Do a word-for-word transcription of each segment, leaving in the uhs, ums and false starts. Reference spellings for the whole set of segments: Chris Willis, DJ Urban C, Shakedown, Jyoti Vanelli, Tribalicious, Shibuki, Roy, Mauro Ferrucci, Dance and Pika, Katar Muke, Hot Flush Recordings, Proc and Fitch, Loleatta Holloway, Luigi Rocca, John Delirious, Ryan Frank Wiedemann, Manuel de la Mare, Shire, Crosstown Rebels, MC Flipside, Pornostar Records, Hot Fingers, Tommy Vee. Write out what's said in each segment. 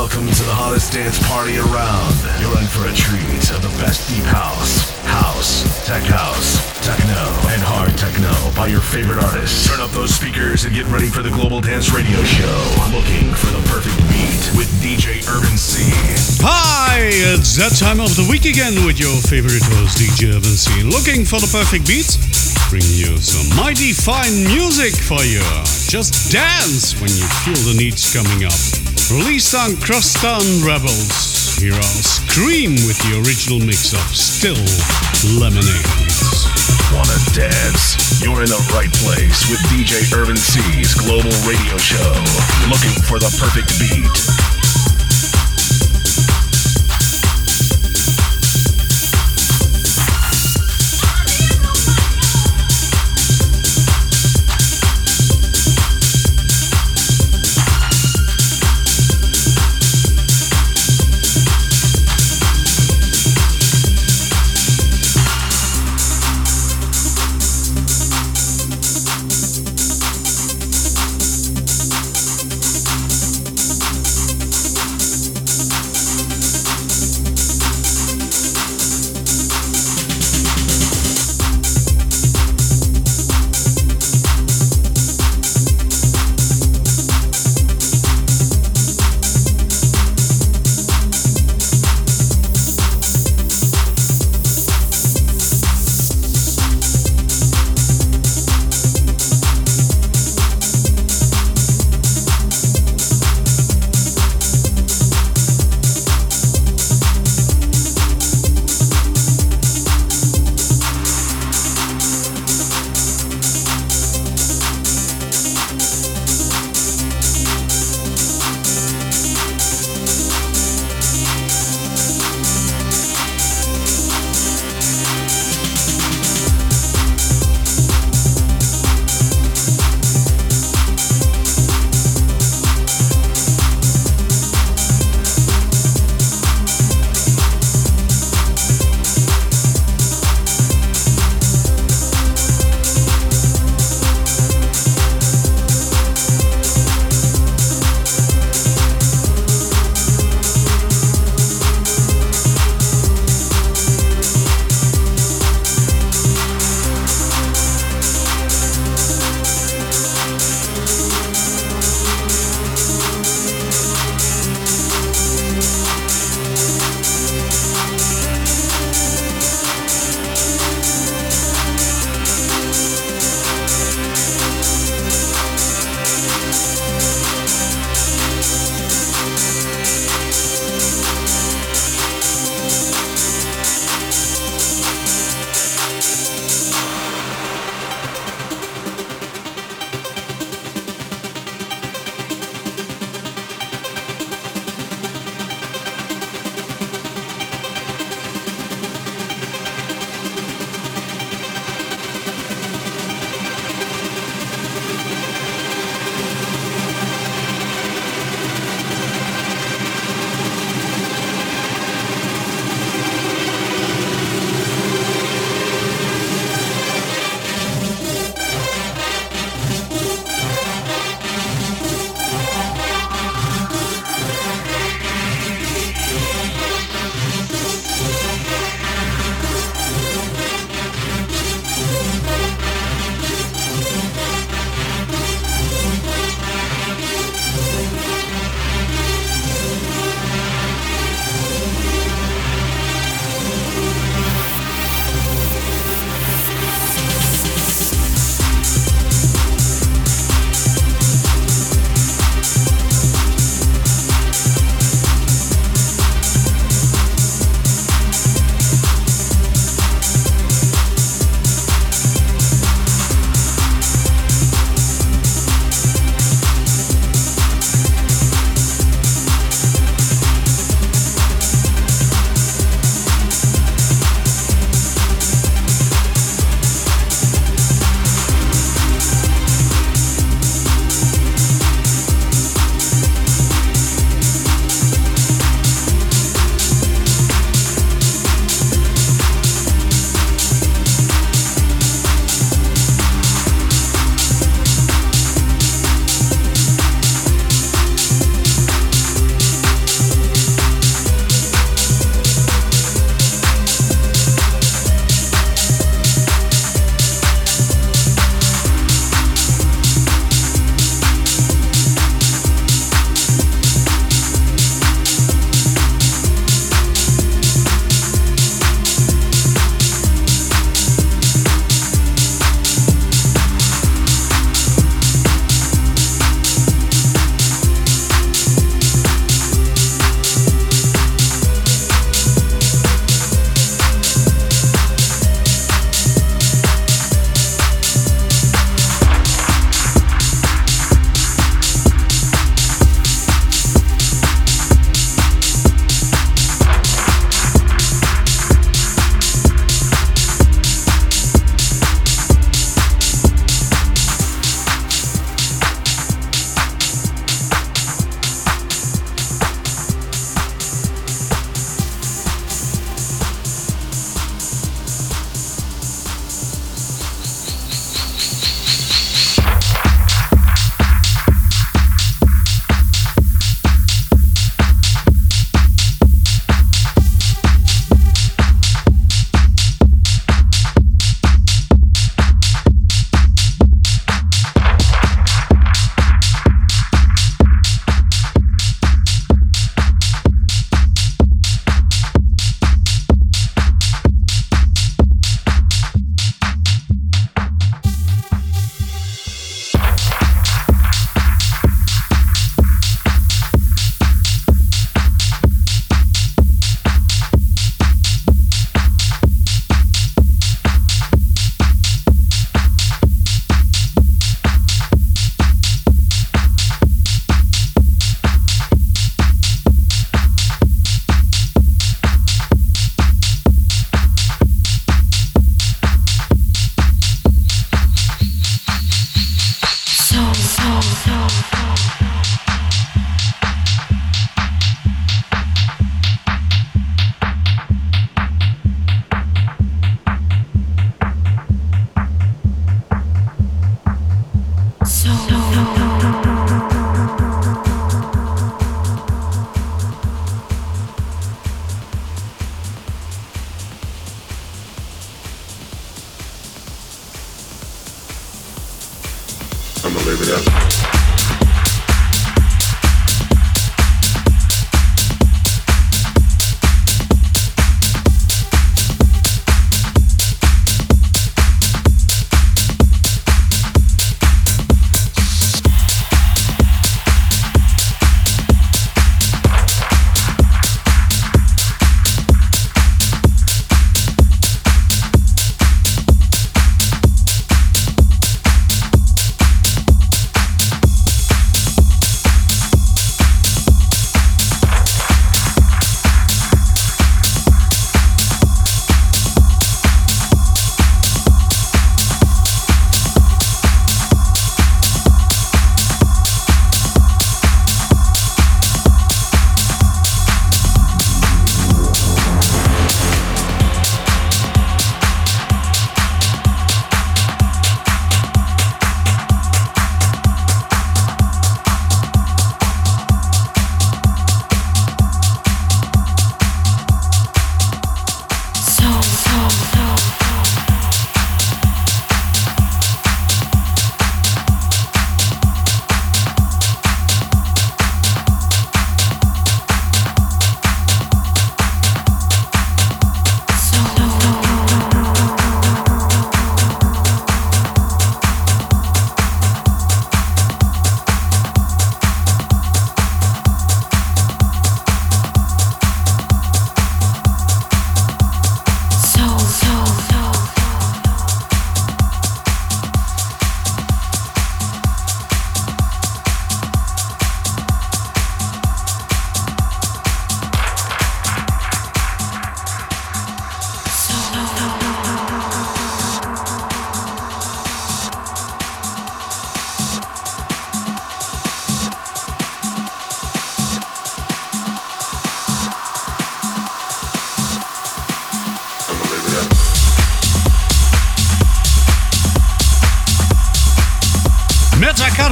Welcome to the hottest dance party around. You're in for a treat of the best deep house, house, tech house, techno, and hard techno by your favorite artists. Turn up those speakers and get ready for the Global Dance Radio Show. Looking for the perfect beat with D J Urban C. Hi, it's that time of the week again with your favorite host, D J Urban C. Looking for the perfect beat? Bringing you some mighty fine music for you. Just dance when you feel the needs coming up. Released on Crosstown Rebels, here are Scream with the original mix of Still Lemonades. Wanna dance? You're in the right place with D J Urban C's Global Radio Show. Looking for the perfect beat.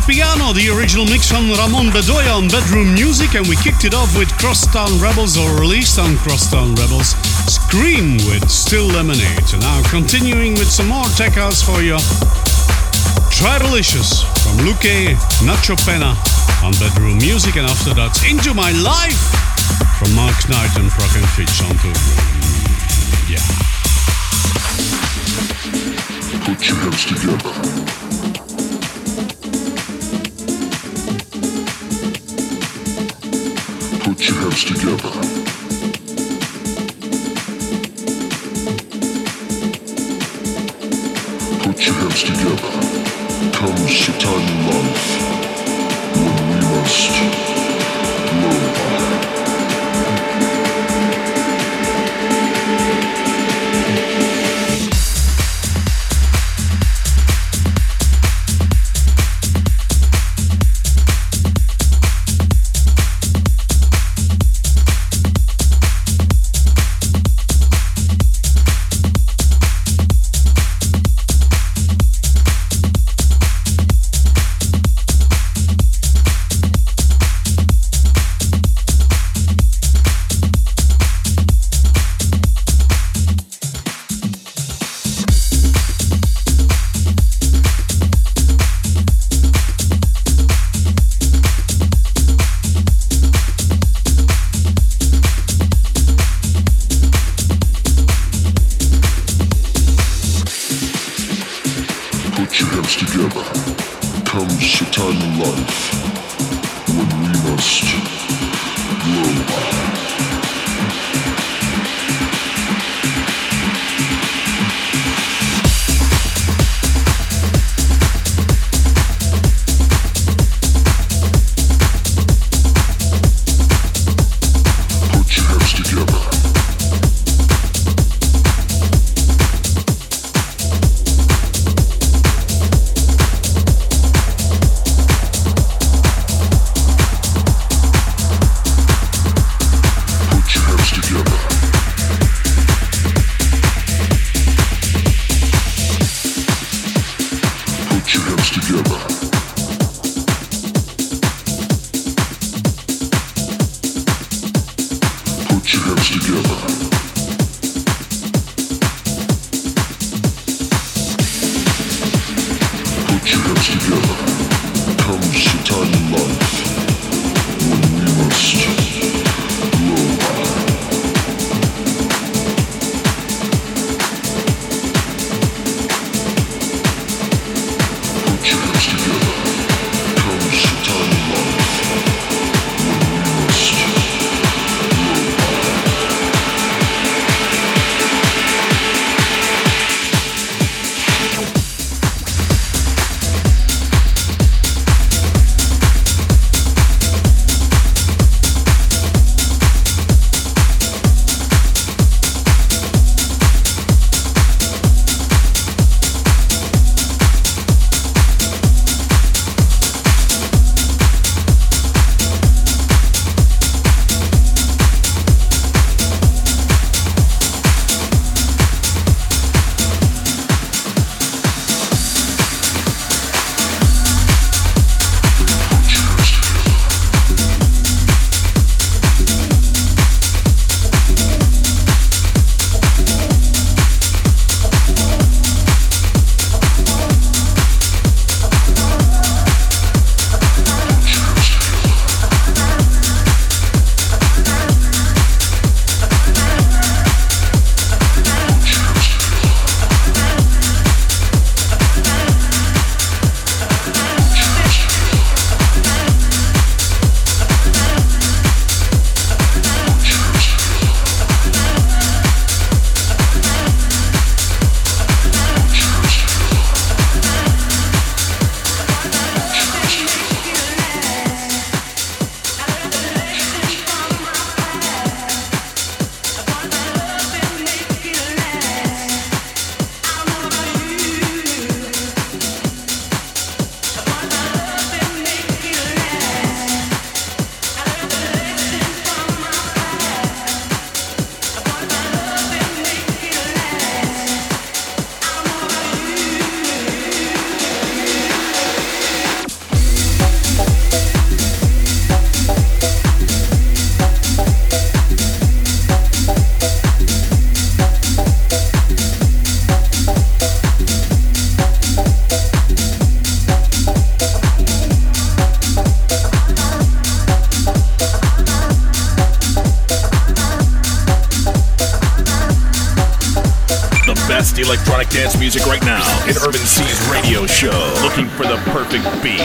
Piano, the original mix from Ramon Bedoya on Bedroom Music, and we kicked it off with Crosstown Rebels, or released on Crosstown Rebels, Scream with Still Lemonade. Now continuing with some more tech house for you, Tribalicious from Luque Nacho Pena on Bedroom Music, and after that Into My Life from Mark Knight and Proc and Fitch on Cube. Yeah. Put your hands together. Put your hands together. Put your hands together. Comes a time in life when we must blow by. Electronic dance music right now in Urban C's radio show. Looking for the perfect beat.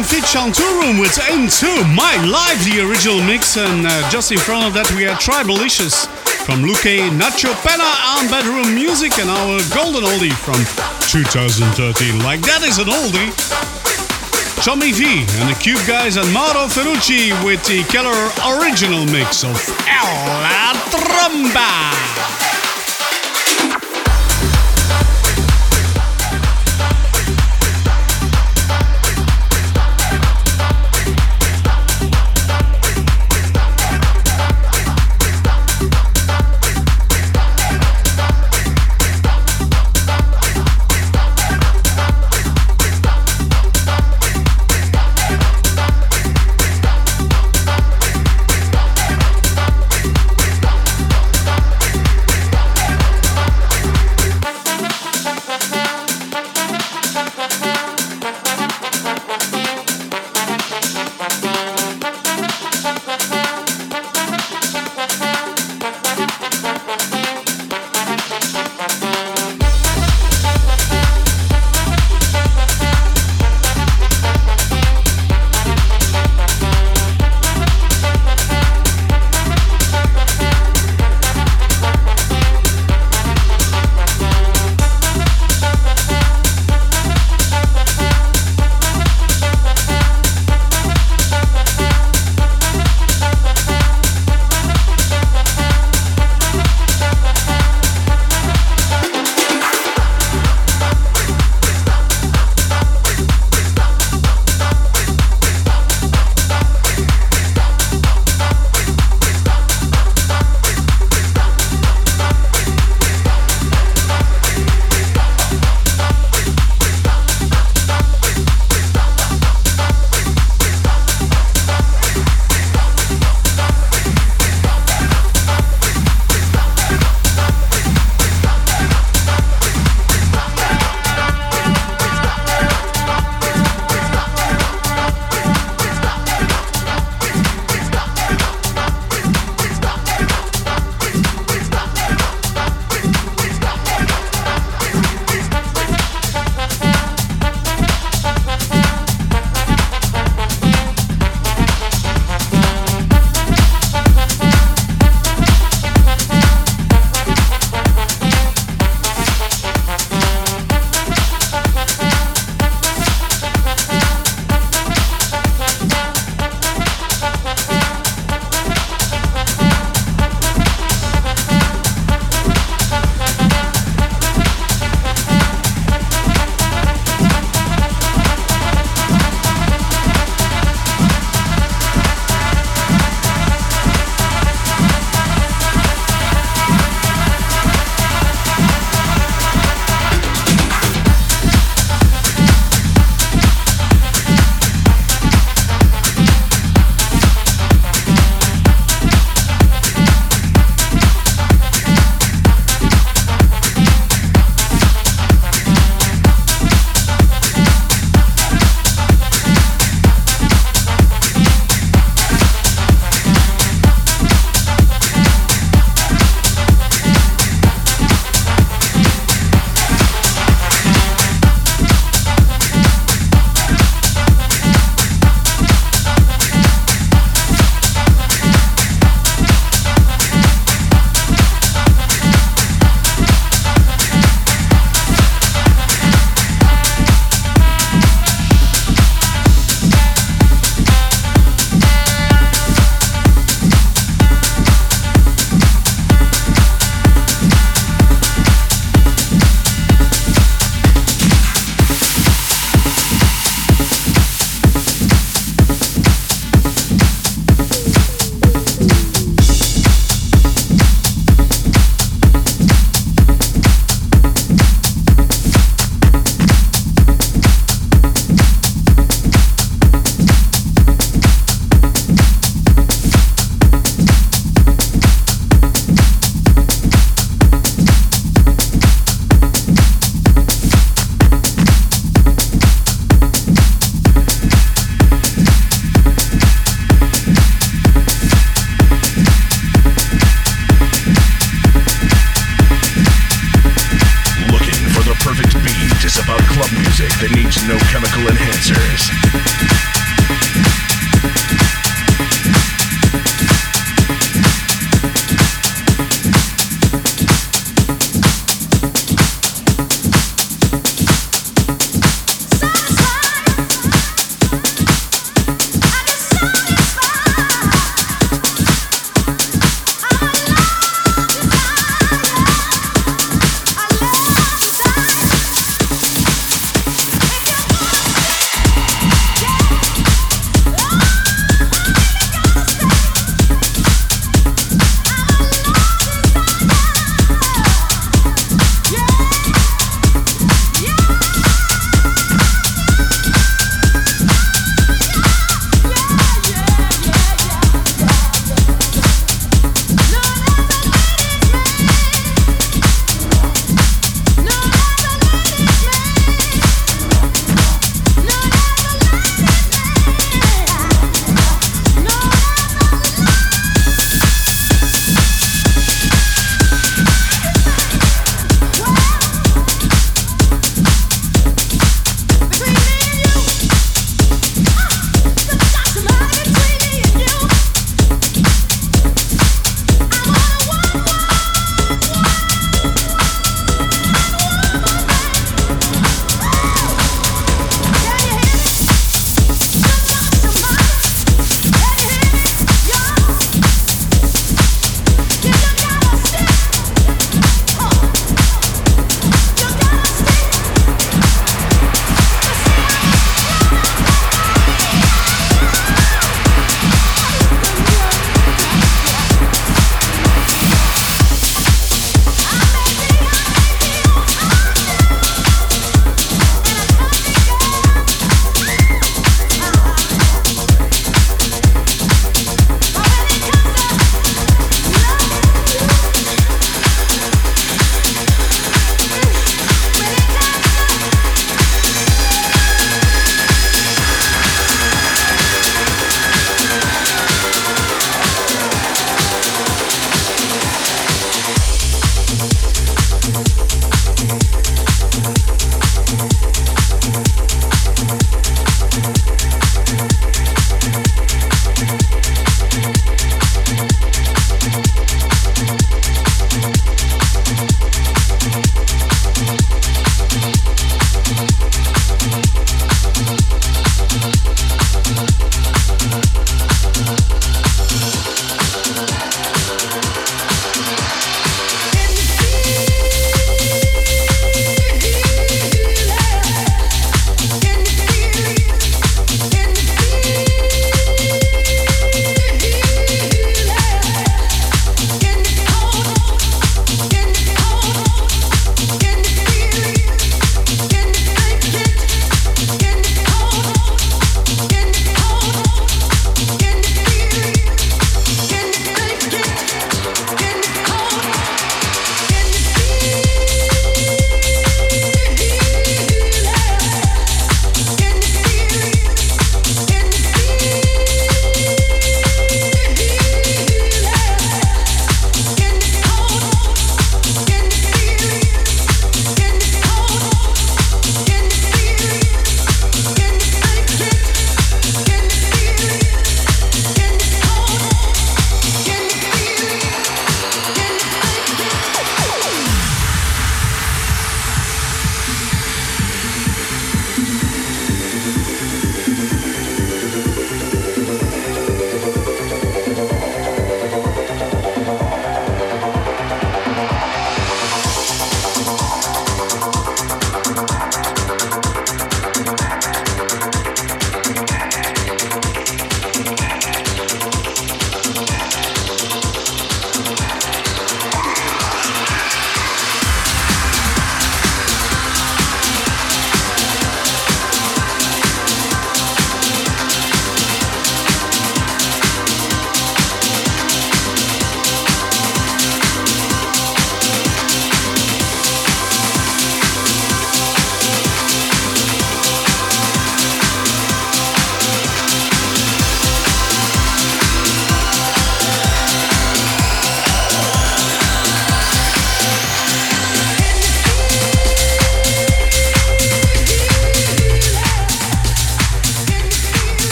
and Fitch on Two Room with Into My Life, the original mix, and uh, just in front of that we had Tribalicious from Luque Nacho Pena on Bedroom Music, and our golden oldie from two thousand thirteen, like that is an oldie, Tommy Vee and the Cube Guys and Mauro Ferrucci with the Keller original mix of El La Tromba.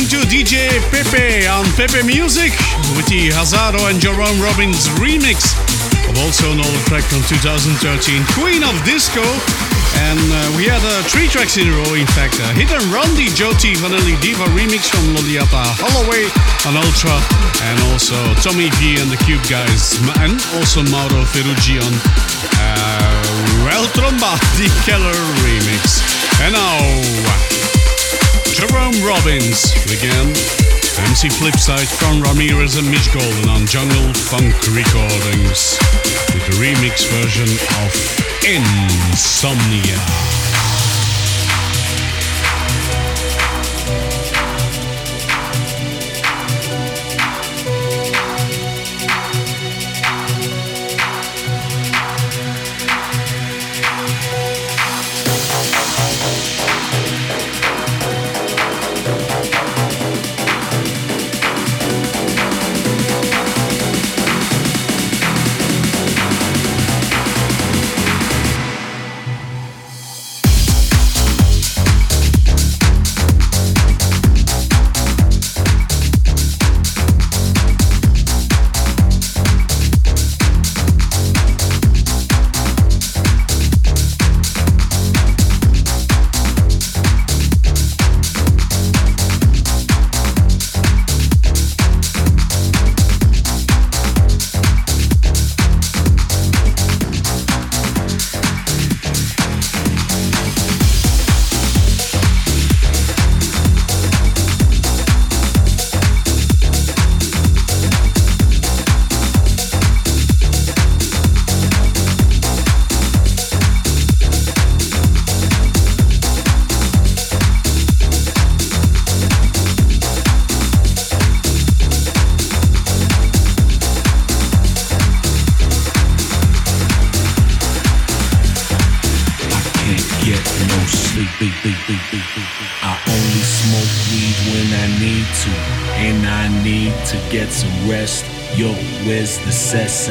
listening to D J Pepe on Pepe Music with the Hazaro and Jerome Robbins remix of also an older track from two thousand thirteen, Queen of Disco. And uh, we had uh, three tracks in a row, in fact. Uh, Hit and Run, the Jyoti Vanelli Diva remix from Loleatta Holloway on Ultra, and also Tommy Vee and the Cube Guys, and also Mauro Ferrucci on uh, El La Tromba, the Keller remix. And now, Jerome Robbins again, M C Flipside, Con Ramirez and Mitch Golden on Jungle Funk Recordings with the remix version of Insomnia.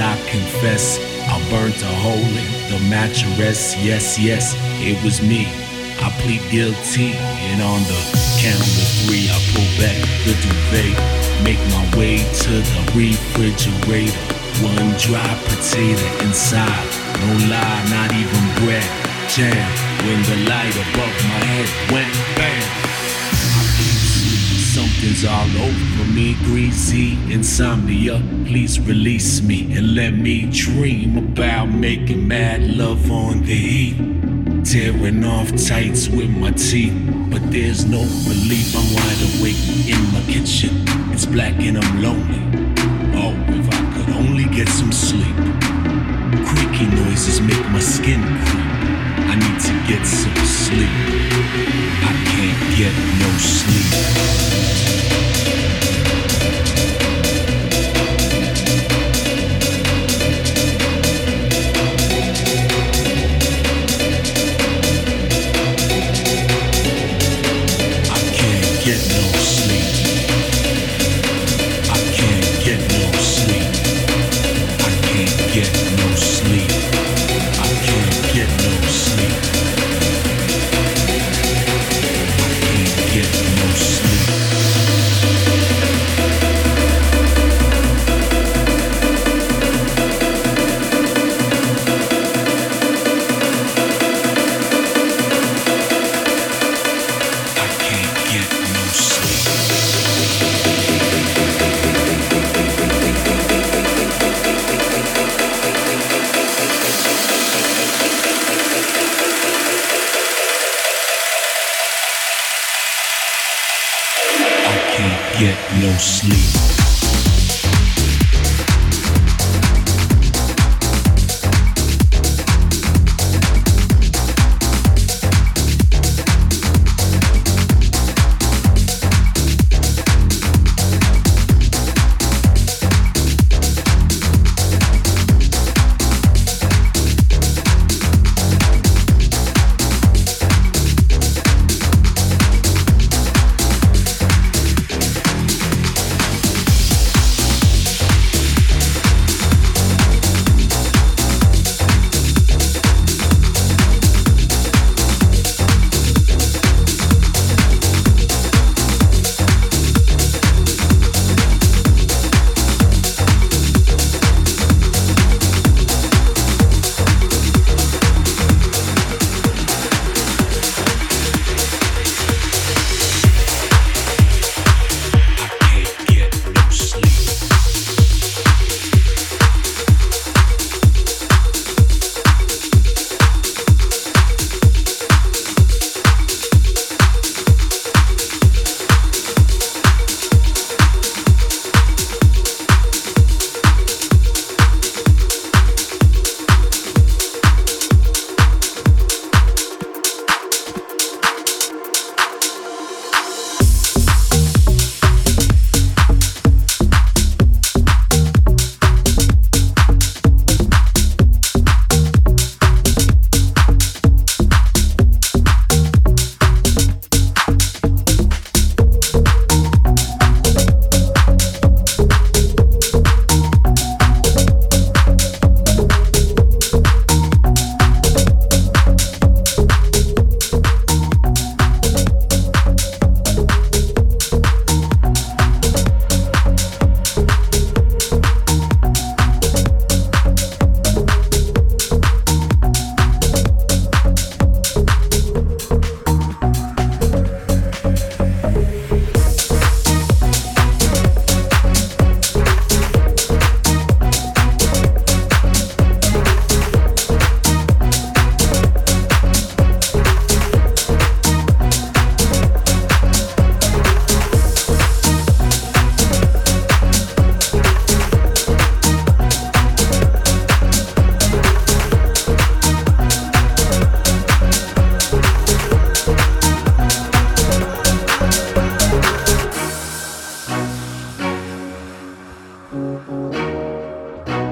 I confess, I burnt a hole in the mattress. Yes, yes, it was me. I plead guilty, and on the count of three, I pull back the duvet, make my way to the refrigerator. One dry potato inside, no lie, not even bread. Jam when the light above my head went bam. Something's all over me, greasy insomnia. Please release me and let me dream about making mad love on the heat, tearing off tights with my teeth. But there's no relief. I'm wide awake in my kitchen. It's black and I'm lonely. Oh, if I could only get some sleep. Creaky noises make my skin creep. I need to get some sleep. I can't get no sleep. Sleep.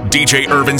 D J Urban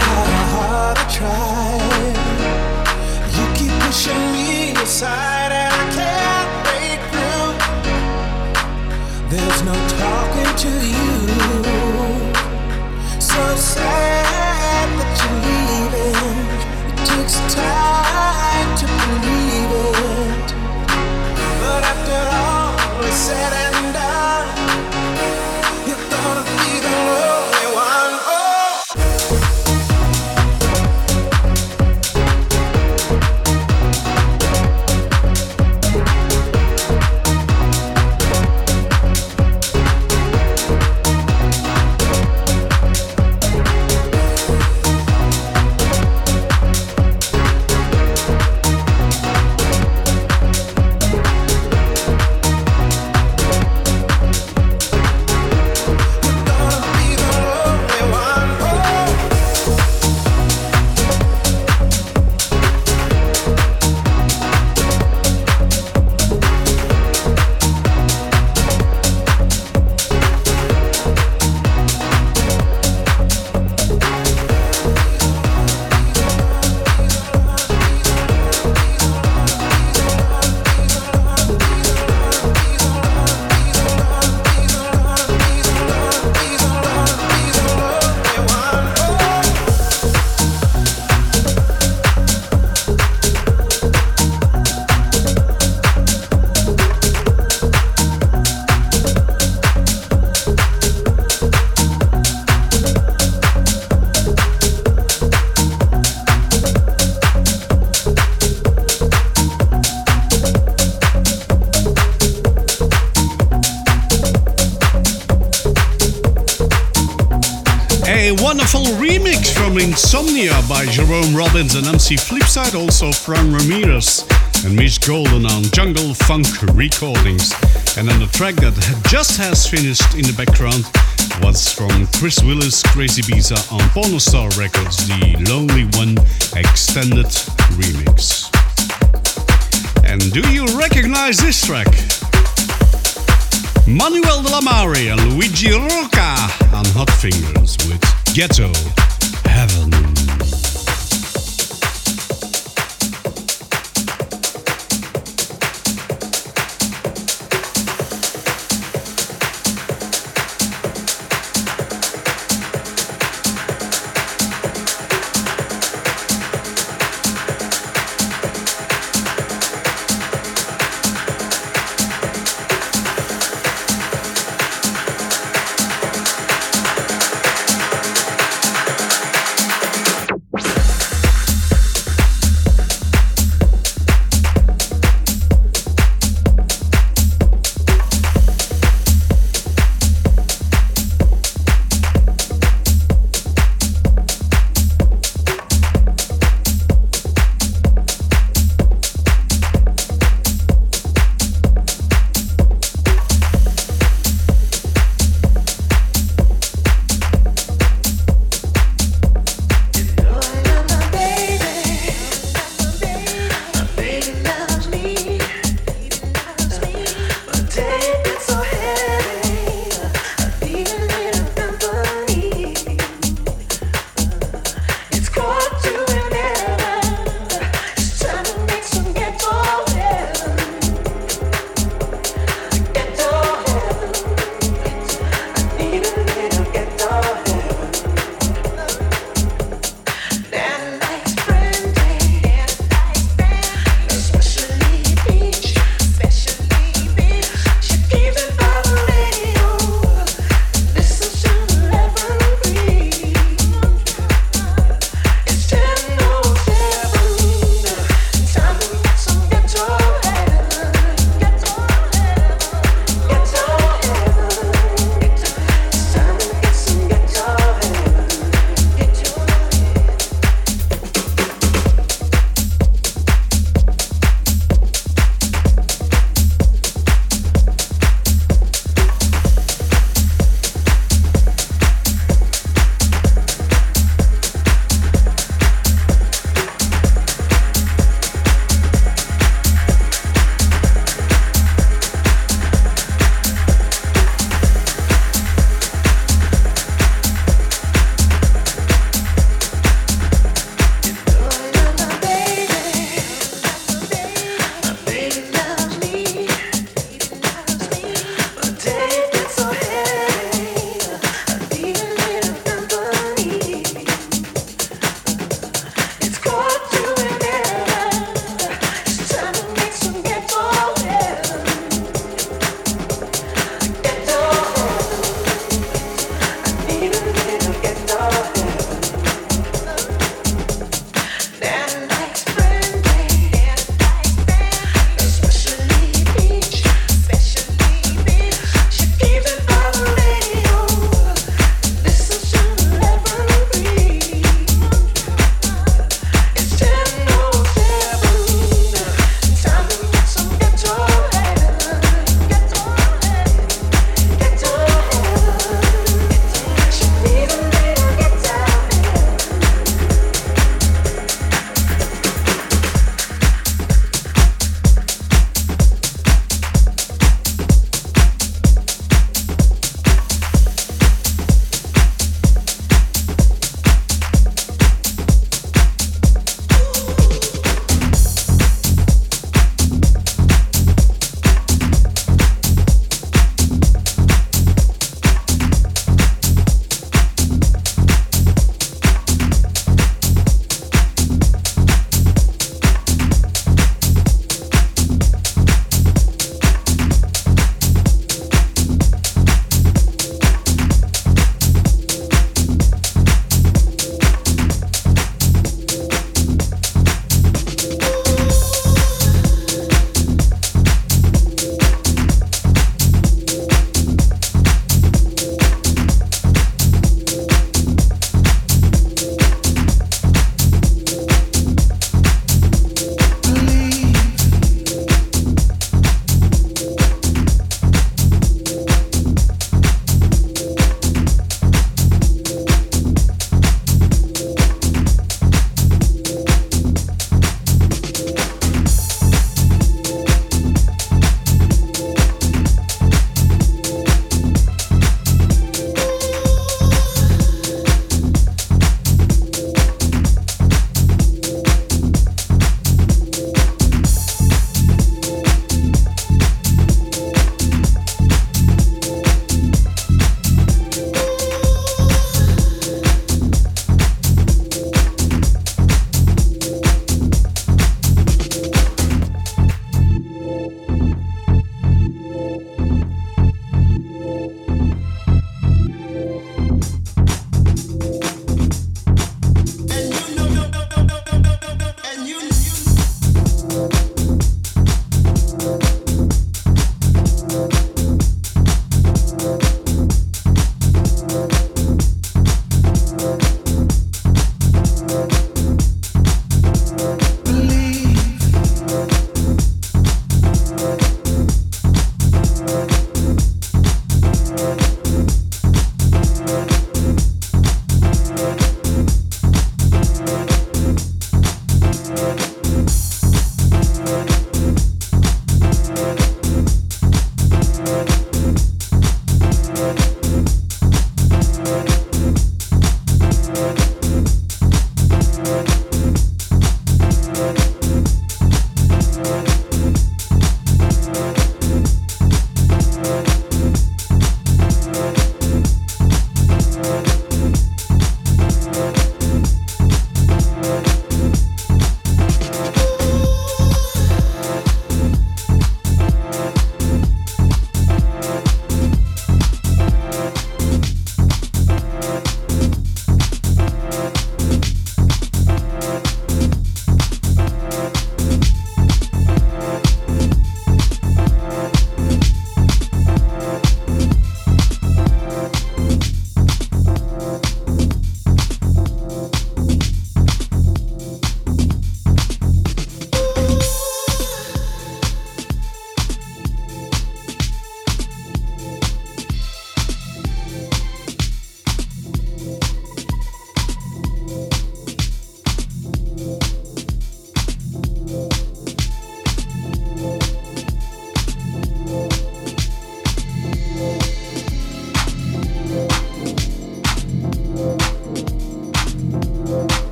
how hard I try, you keep pushing me aside and I can't break through. There's no talking to you. So sad that you're leaving. It takes time to believe it. But after all is said and Insomnia by Jerome Robbins and M C Flipside, also from Ramirez and Mitch Golden on Jungle Funk Recordings. And then the track that just has finished in the background was from Chris Willis, Crazy Biza on Pornostar Records, the Lonely One Extended Remix. And do you recognize this track? Manuel de la Mare and Luigi Rocca on Hot Fingers with Ghetto Heaven.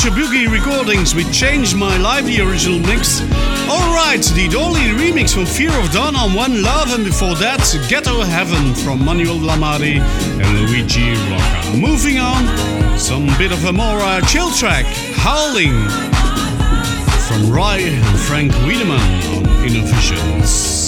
Shibuki Recordings, we changed my life, the original mix. Alright, the Dolly remix from Fear of Dawn on One Love, and before that, Ghetto Heaven from Manuel Lamari and Luigi Rocca. Moving on, some bit of a more uh, chill track, Howling from Roy and Frank Wiedemann on Innervisions.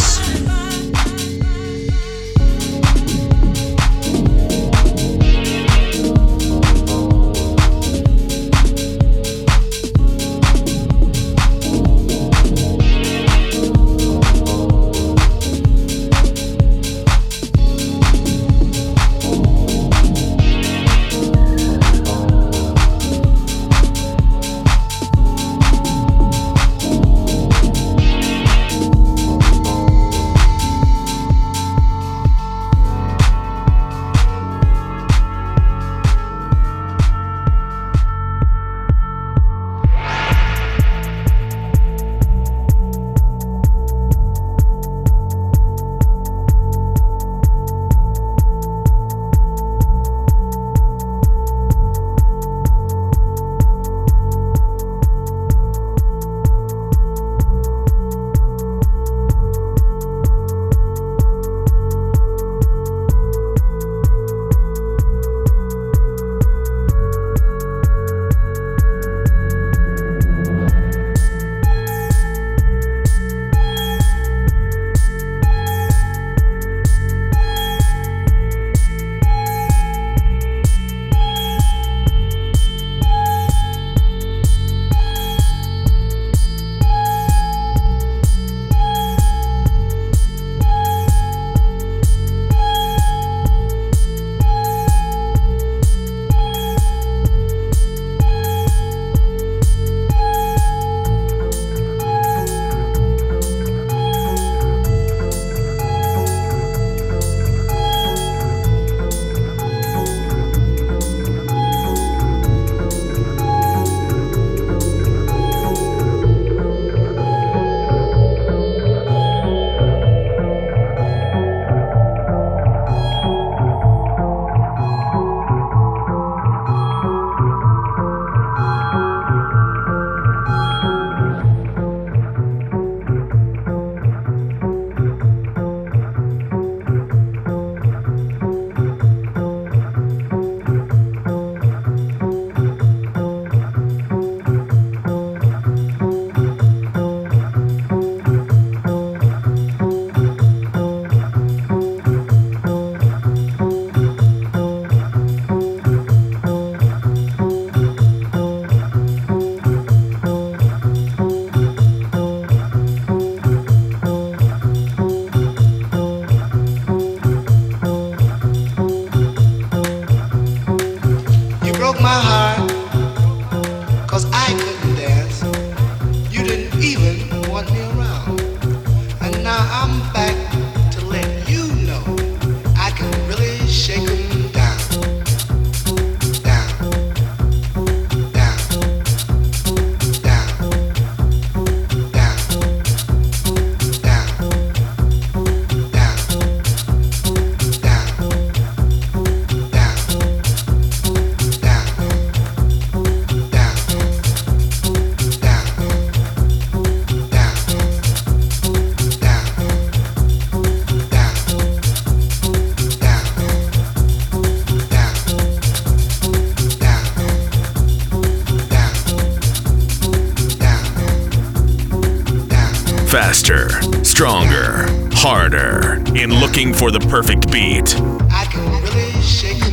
Faster, stronger, harder, in looking for the perfect beat. I can really shake it.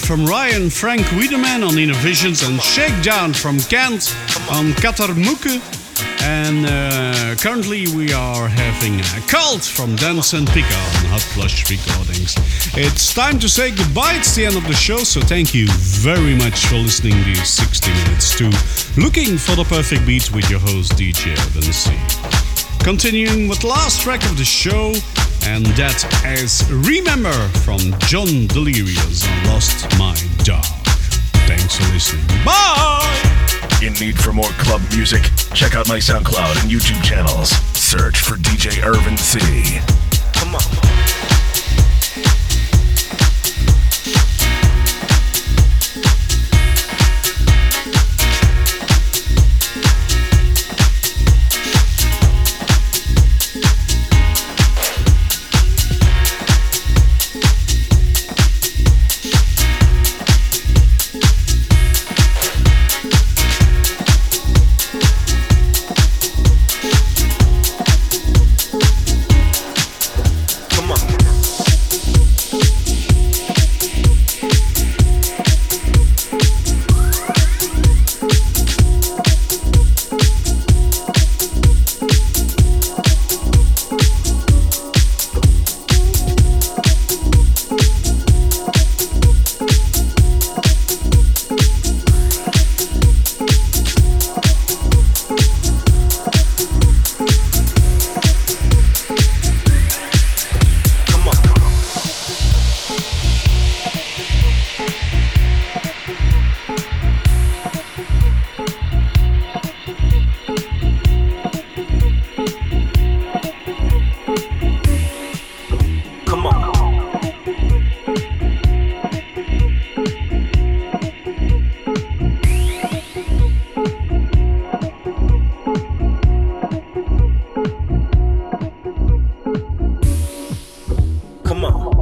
From Ryan Frank Wiedemann on Innervisions, and Shakedown from Kent on Katar Muke, and uh, currently we are having a cult from Dance and Pika on Hot Flush Recordings. It's time to say goodbye. It's the end of the show, so thank you very much for listening these sixty minutes to Looking for the Perfect Beat with your host D J Urban C. Continuing with the last track of the show, and that is Remember from John Delirious on Lost My Dog. Thanks for listening. Bye! In need for more club music? Check out my SoundCloud and YouTube channels. Search for D J Urban C. Come on. Tromba.